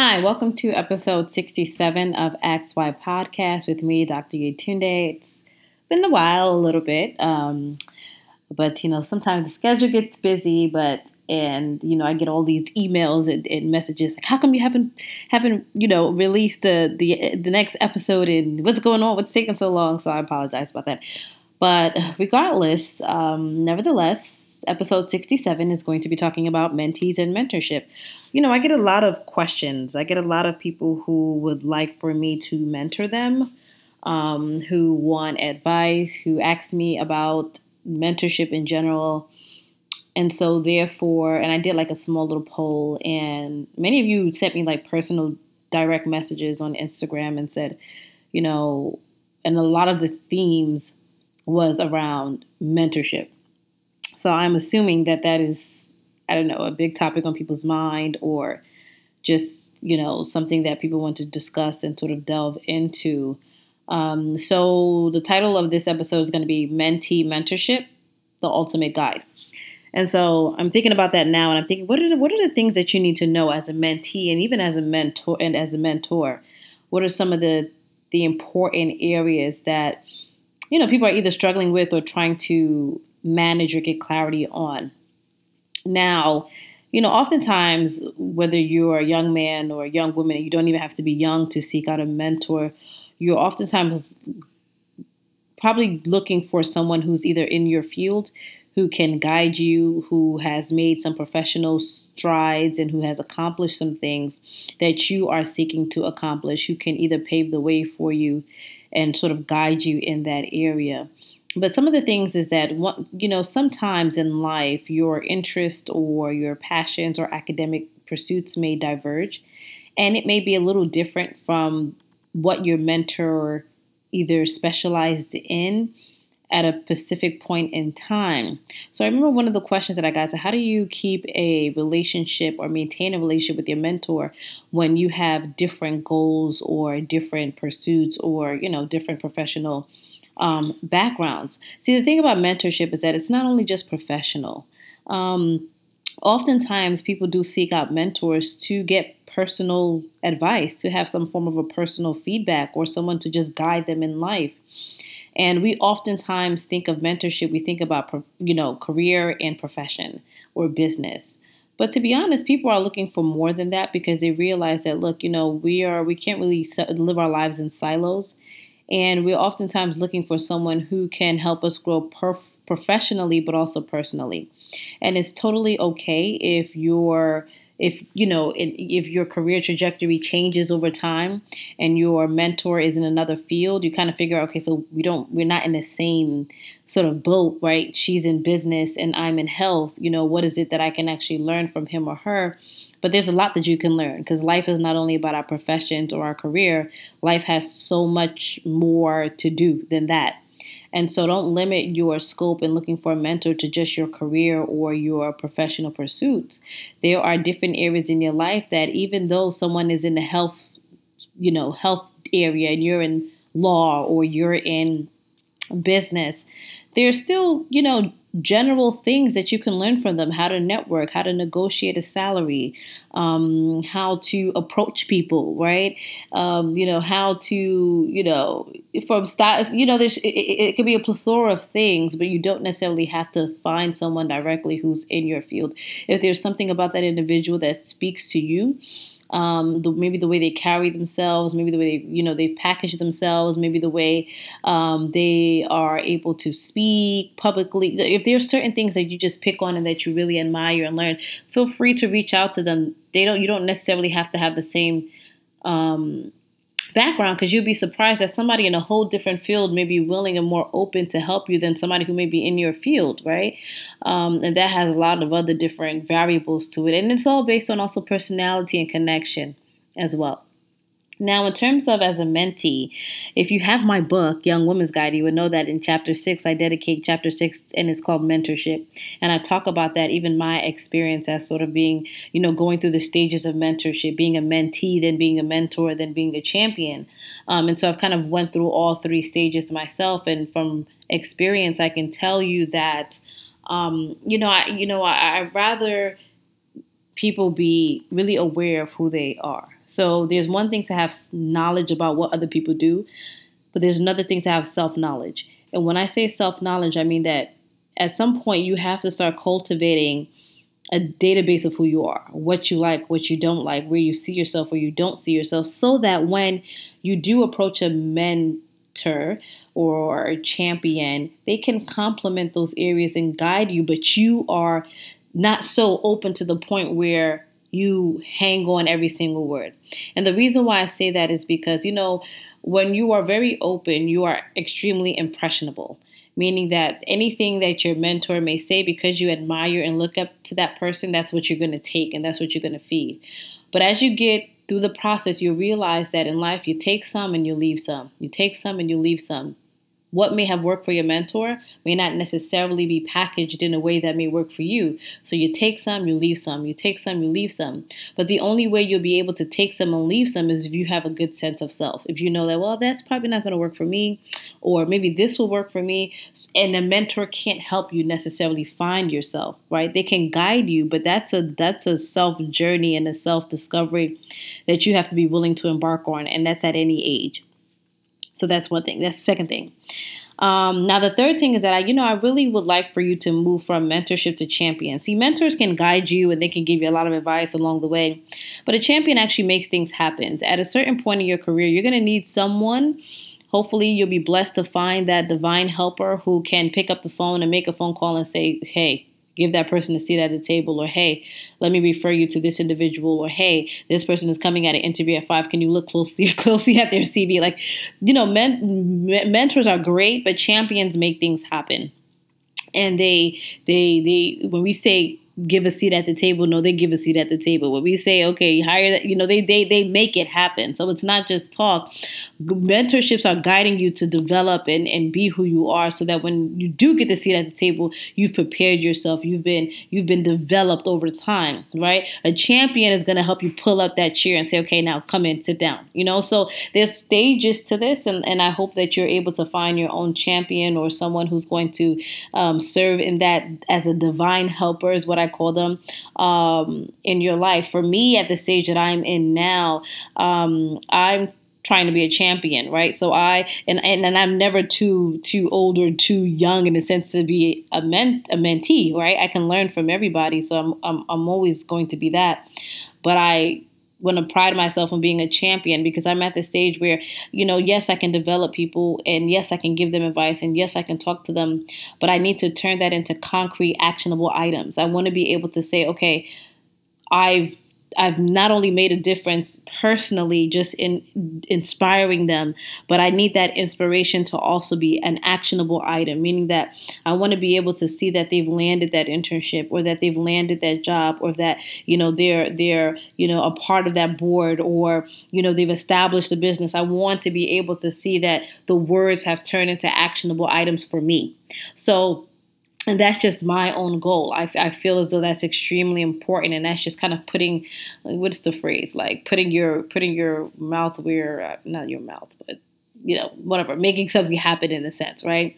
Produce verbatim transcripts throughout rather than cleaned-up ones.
Hi, welcome to episode sixty-seven of X Y Podcast with me, Doctor Yatunde. It's been a while, a little bit, um, but you know, sometimes the schedule gets busy. But and you know, I get all these emails and, and messages like, "How come you haven't haven't you know released the the the next episode? And what's going on? What's taking so long?" So I apologize about that. But regardless, um, nevertheless. Episode sixty-seven is going to be talking about mentees and mentorship. You know, I get a lot of questions. I get a lot of people who would like for me to mentor them, um, who want advice, who ask me about mentorship in general. And so therefore, and I did like a small little poll, and many of you sent me like personal direct messages on Instagram and said, you know, and a lot of the themes was around mentorship. So I'm assuming that that is, I don't know, a big topic on people's mind, or just, you know, something that people want to discuss and sort of delve into. Um, so the title of this episode is going to be Mentee Mentorship, the Ultimate Guide. And so I'm thinking about that now, and I'm thinking, what are the, what are the things that you need to know as a mentee and even as a mentor and as a mentor? What are some of the the important areas that, you know, people are either struggling with or trying to manage or get clarity on? Now, you know, oftentimes, whether you're a young man or a young woman, you don't even have to be young to seek out a mentor. You're oftentimes probably looking for someone who's either in your field, who can guide you, who has made some professional strides and who has accomplished some things that you are seeking to accomplish, who can either pave the way for you and sort of guide you in that area. But some of the things is that, you know, sometimes in life, your interest or your passions or academic pursuits may diverge, and it may be a little different from what your mentor either specialized in at a specific point in time. So I remember one of the questions that I got, so how do you keep a relationship or maintain a relationship with your mentor when you have different goals or different pursuits or, you know, different professional Um, backgrounds? See, the thing about mentorship is that it's not only just professional. Um, oftentimes, people do seek out mentors to get personal advice, to have some form of a personal feedback or someone to just guide them in life. And we oftentimes think of mentorship, we think about, you know, career and profession or business. But to be honest, people are looking for more than that, because they realize that, look, you know, we are we can't really live our lives in silos. And we're oftentimes looking for someone who can help us grow perf- professionally, but also personally. And it's totally okay if your, if you know, if your career trajectory changes over time, and your mentor is in another field. You kind of figure out, okay, so we don't, we're not in the same sort of boat, right? She's in business and I'm in health. You know, what is it that I can actually learn from him or her? But there's a lot that you can learn, because life is not only about our professions or our career. Life has so much more to do than that. And so don't limit your scope in looking for a mentor to just your career or your professional pursuits. There are different areas in your life that, even though someone is in the health, you know, health area, and you're in law or you're in business, there's still, you know, general things that you can learn from them: how to network, how to negotiate a salary, um, how to approach people, right? Um, you know, how to, you know, from style, you know, there's, it, it could be a plethora of things, but you don't necessarily have to find someone directly who's in your field. If there's something about that individual that speaks to you, Um, the, maybe the way they carry themselves, maybe the way they, you know, they've packaged themselves, maybe the way um, they are able to speak publicly. If there are certain things that you just pick on and that you really admire and learn, feel free to reach out to them. They don't, you don't necessarily have to have the same um, background, because you'll be surprised that somebody in a whole different field may be willing and more open to help you than somebody who may be in your field, right? Um, and that has a lot of other different variables to it. And it's all based on also personality and connection as well. Now, in terms of as a mentee, if you have my book, Young Woman's Guide, you would know that in chapter six, I dedicate chapter six, and it's called Mentorship. And I talk about that, even my experience as sort of being, you know, going through the stages of mentorship, being a mentee, then being a mentor, then being a champion. Um, and so I've kind of went through all three stages myself. And from experience, I can tell you that, um, you know, I, you know, I, I rather people be really aware of who they are. So there's one thing to have knowledge about what other people do, but there's another thing to have self-knowledge. And when I say self-knowledge, I mean that at some point you have to start cultivating a database of who you are, what you like, what you don't like, where you see yourself, where you don't see yourself, so that when you do approach a mentor or a champion, they can complement those areas and guide you, but you are not so open to the point where you hang on every single word. And the reason why I say that is because, you know, when you are very open, you are extremely impressionable, meaning that anything that your mentor may say, because you admire and look up to that person, that's what you're going to take and that's what you're going to feed. But as you get through the process, you realize that in life, you take some and you leave some. You take some and you leave some. What may have worked for your mentor may not necessarily be packaged in a way that may work for you. So you take some, you leave some, you take some, you leave some. But the only way you'll be able to take some and leave some is if you have a good sense of self. If you know that, well, that's probably not going to work for me, or maybe this will work for me. And a mentor can't help you necessarily find yourself, right? They can guide you, but that's a that's a self-journey and a self-discovery that you have to be willing to embark on. And that's at any age. So that's one thing. That's the second thing. Um, now, the third thing is that, I, you know, I really would like for you to move from mentorship to champion. See, mentors can guide you and they can give you a lot of advice along the way. But a champion actually makes things happen. At a certain point in your career, you're going to need someone. Hopefully, you'll be blessed to find that divine helper who can pick up the phone and make a phone call and say, hey, give that person a seat at the table, or, hey, let me refer you to this individual, or, hey, this person is coming at an interview at five. Can you look closely closely at their C V? Like, you know, men, men, mentors are great, but champions make things happen. And they, they, they, when we say give a seat at the table, no, they give a seat at the table. When we say, okay, hire that, you know, they, they, they make it happen. So it's not just talk. Mentorships are guiding you to develop and, and be who you are, so that when you do get the seat at the table, you've prepared yourself. You've been, you've been developed over time, right? A champion is going to help you pull up that chair and say, okay, now come in, sit down, you know? So there's stages to this. And, and I hope that you're able to find your own champion, or someone who's going to um, serve in that as a divine helper, is what I call them, um, in your life. For me, at the stage that I'm in now, um, I'm trying to be a champion, right? So I, and, and, and I'm never too, too old or too young in a sense to be a ment, a mentee, right? I can learn from everybody. So I'm, I'm, I'm always going to be that, but I want to pride myself on being a champion, because I'm at the stage where, you know, yes, I can develop people, and yes, I can give them advice, and yes, I can talk to them, but I need to turn that into concrete, actionable items. I want to be able to say, okay, I've, I've not only made a difference personally, just in inspiring them, but I need that inspiration to also be an actionable item, meaning that I want to be able to see that they've landed that internship, or that they've landed that job, or that, you know, they're, they're, you know, a part of that board, or, you know, they've established a business. I want to be able to see that the words have turned into actionable items for me. So, and that's just my own goal. I, I feel as though that's extremely important, and that's just kind of putting, what's the phrase? Like putting your putting your mouth where uh, not your mouth, but you know, whatever, making something happen in a sense, right?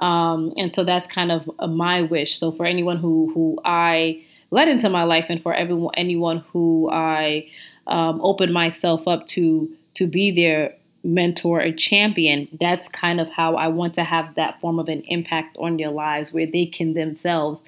Um, and so that's kind of my wish. So for anyone who who I let into my life, and for everyone anyone who I um, opened myself up to to be their mentor or champion, that's kind of how I want to have that form of an impact on your lives, where they can themselves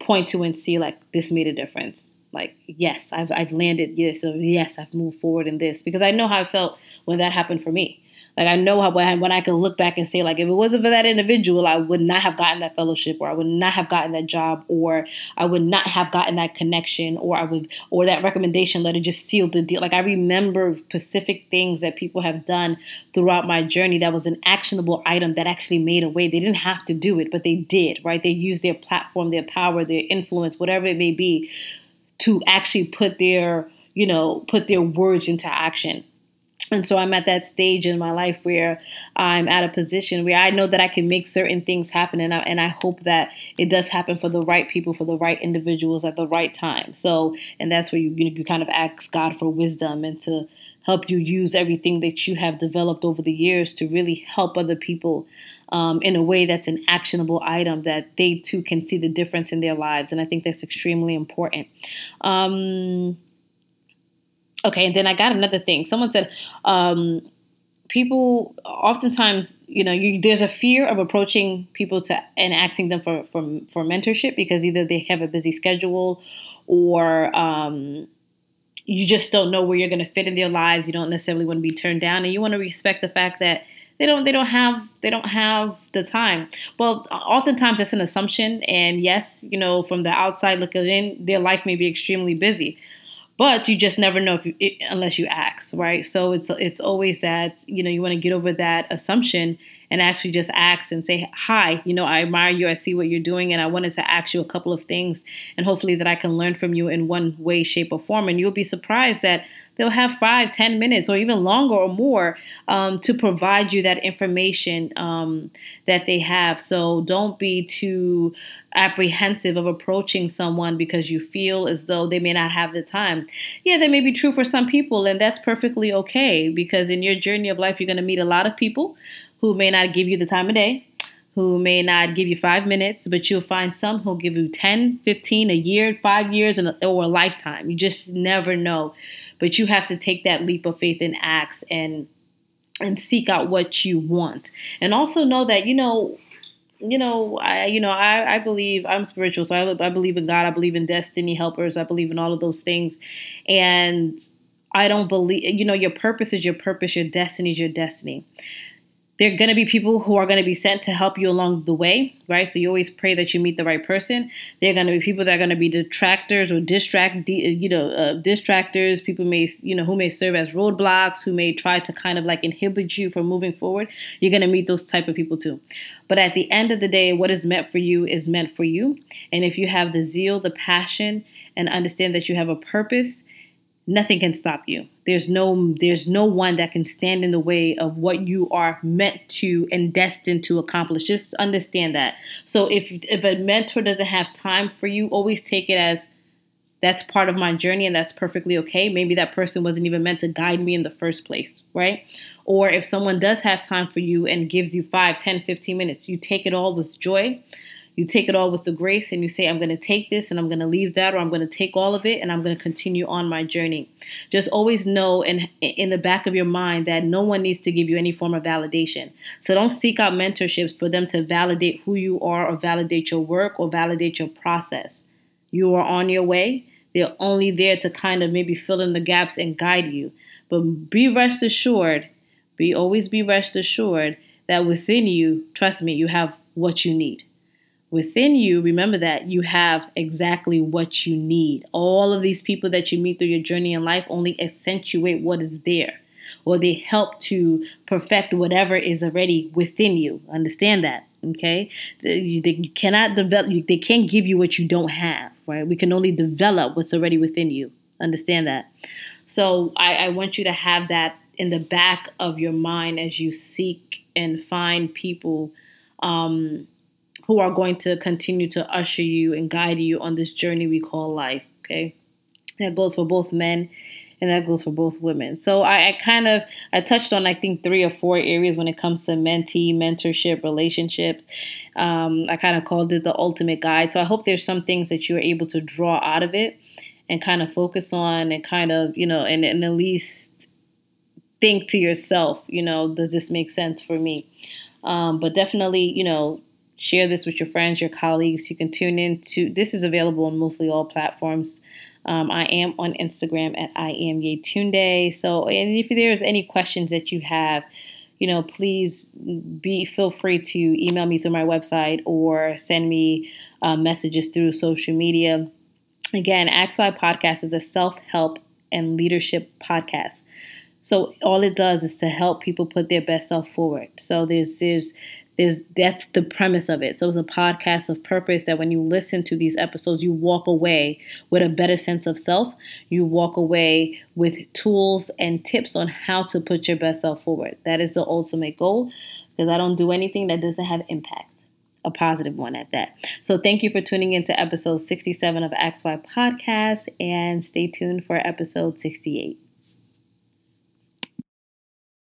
point to and see, like, this made a difference. Like, yes, I've I've landed this, or yes, I've moved forward in this, because I know how I felt when that happened for me. Like, I know how when I, when I can look back and say, like, if it wasn't for that individual, I would not have gotten that fellowship, or I would not have gotten that job, or I would not have gotten that connection, or I would, or that recommendation letter just sealed the deal. Like, I remember specific things that people have done throughout my journey that was an actionable item that actually made a way. They didn't have to do it, but they did, right? They used their platform, their power, their influence, whatever it may be, to actually put their, you know, put their words into action. And so I'm at that stage in my life where I'm at a position where I know that I can make certain things happen. And I, and I hope that it does happen for the right people, for the right individuals at the right time. So, and that's where you, you kind of ask God for wisdom, and to help you use everything that you have developed over the years to really help other people um, in a way that's an actionable item, that they too can see the difference in their lives. And I think that's extremely important. Um, Okay, and then I got another thing. Someone said, um, people oftentimes, you know, you, there's a fear of approaching people to and asking them for, for, for mentorship because either they have a busy schedule or um, you just don't know where you're going to fit in their lives. You don't necessarily want to be turned down, and you want to respect the fact that They don't. They don't have. They don't have the time. Well, oftentimes that's an assumption. And yes, you know, from the outside looking in, their life may be extremely busy, but you just never know if you, it, unless you ask, right? So it's it's always that, you know, you want to get over that assumption and actually just ask and say, hi, you know, I admire you. I see what you're doing, and I wanted to ask you a couple of things, and hopefully that I can learn from you in one way, shape, or form. And you'll be surprised that they'll have five, ten minutes or even longer or more um, to provide you that information um, that they have. So don't be too apprehensive of approaching someone because you feel as though they may not have the time. Yeah, that may be true for some people, and that's perfectly okay, because in your journey of life, you're going to meet a lot of people who may not give you the time of day, who may not give you five minutes, but you'll find some who'll give you ten, fifteen, a year, five years, and or a lifetime. You just never know. But you have to take that leap of faith and ask and and seek out what you want. And also know that, you know, you know, I, you know, I, I believe I'm spiritual. So I, I believe in God. I believe in destiny helpers. I believe in all of those things. And I don't believe, you know, your purpose is your purpose. Your destiny is your destiny. There are going to be people who are going to be sent to help you along the way, right? So you always pray that you meet the right person. There are going to be people that are going to be detractors or distract, you know, uh, distractors. People may, you know, who may serve as roadblocks, who may try to kind of like inhibit you from moving forward. You're going to meet those type of people too. But at the end of the day, what is meant for you is meant for you. And if you have the zeal, the passion, and understand that you have a purpose, nothing can stop you. There's no there's no one that can stand in the way of what you are meant to and destined to accomplish. Just understand that. So if if a mentor doesn't have time for you, always take it as that's part of my journey and that's perfectly okay. Maybe that person wasn't even meant to guide me in the first place, right? Or if someone does have time for you and gives you five, ten, fifteen minutes, you take it all with joy. You take it all with the grace and you say, I'm going to take this and I'm going to leave that, or I'm going to take all of it and I'm going to continue on my journey. Just always know in, in the back of your mind that no one needs to give you any form of validation. So don't seek out mentorships for them to validate who you are or validate your work or validate your process. You are on your way. They're only there to kind of maybe fill in the gaps and guide you. But be rest assured, be always be rest assured that within you, trust me, you have what you need. Within you, remember that you have exactly what you need. All of these people that you meet through your journey in life only accentuate what is there, or they help to perfect whatever is already within you. Understand that, okay? They, they cannot develop, they can't give you what you don't have, right? We can only develop what's already within you. Understand that. So I, I want you to have that in the back of your mind as you seek and find people, um, who are going to continue to usher you and guide you on this journey we call life, okay? That goes for both men and that goes for both women. So I, I kind of, I touched on, I think, three or four areas when it comes to mentee, mentorship, relationships. Um, I kind of called it the ultimate guide. So I hope there's some things that you're able to draw out of it and kind of focus on and kind of, you know, and, and at least think to yourself, you know, does this make sense for me? Um, but definitely, you know, share this with your friends, your colleagues. You can tune in to, this is available on mostly all platforms. Um, I am on Instagram at I am Yetunde. So, and if there's any questions that you have, you know, please be, feel free to email me through my website or send me uh, messages through social media. Again, Ask Why Podcast is a self-help and leadership podcast. So all it does is to help people put their best self forward. So there's, there's, There's, that's the premise of it. So it's a podcast of purpose that when you listen to these episodes, you walk away with a better sense of self. You walk away with tools and tips on how to put your best self forward. That is the ultimate goal, because I don't do anything that doesn't have impact, a positive one at that. So thank you for tuning into episode sixty-seven of Ask Why Podcast, and stay tuned for episode sixty-eight.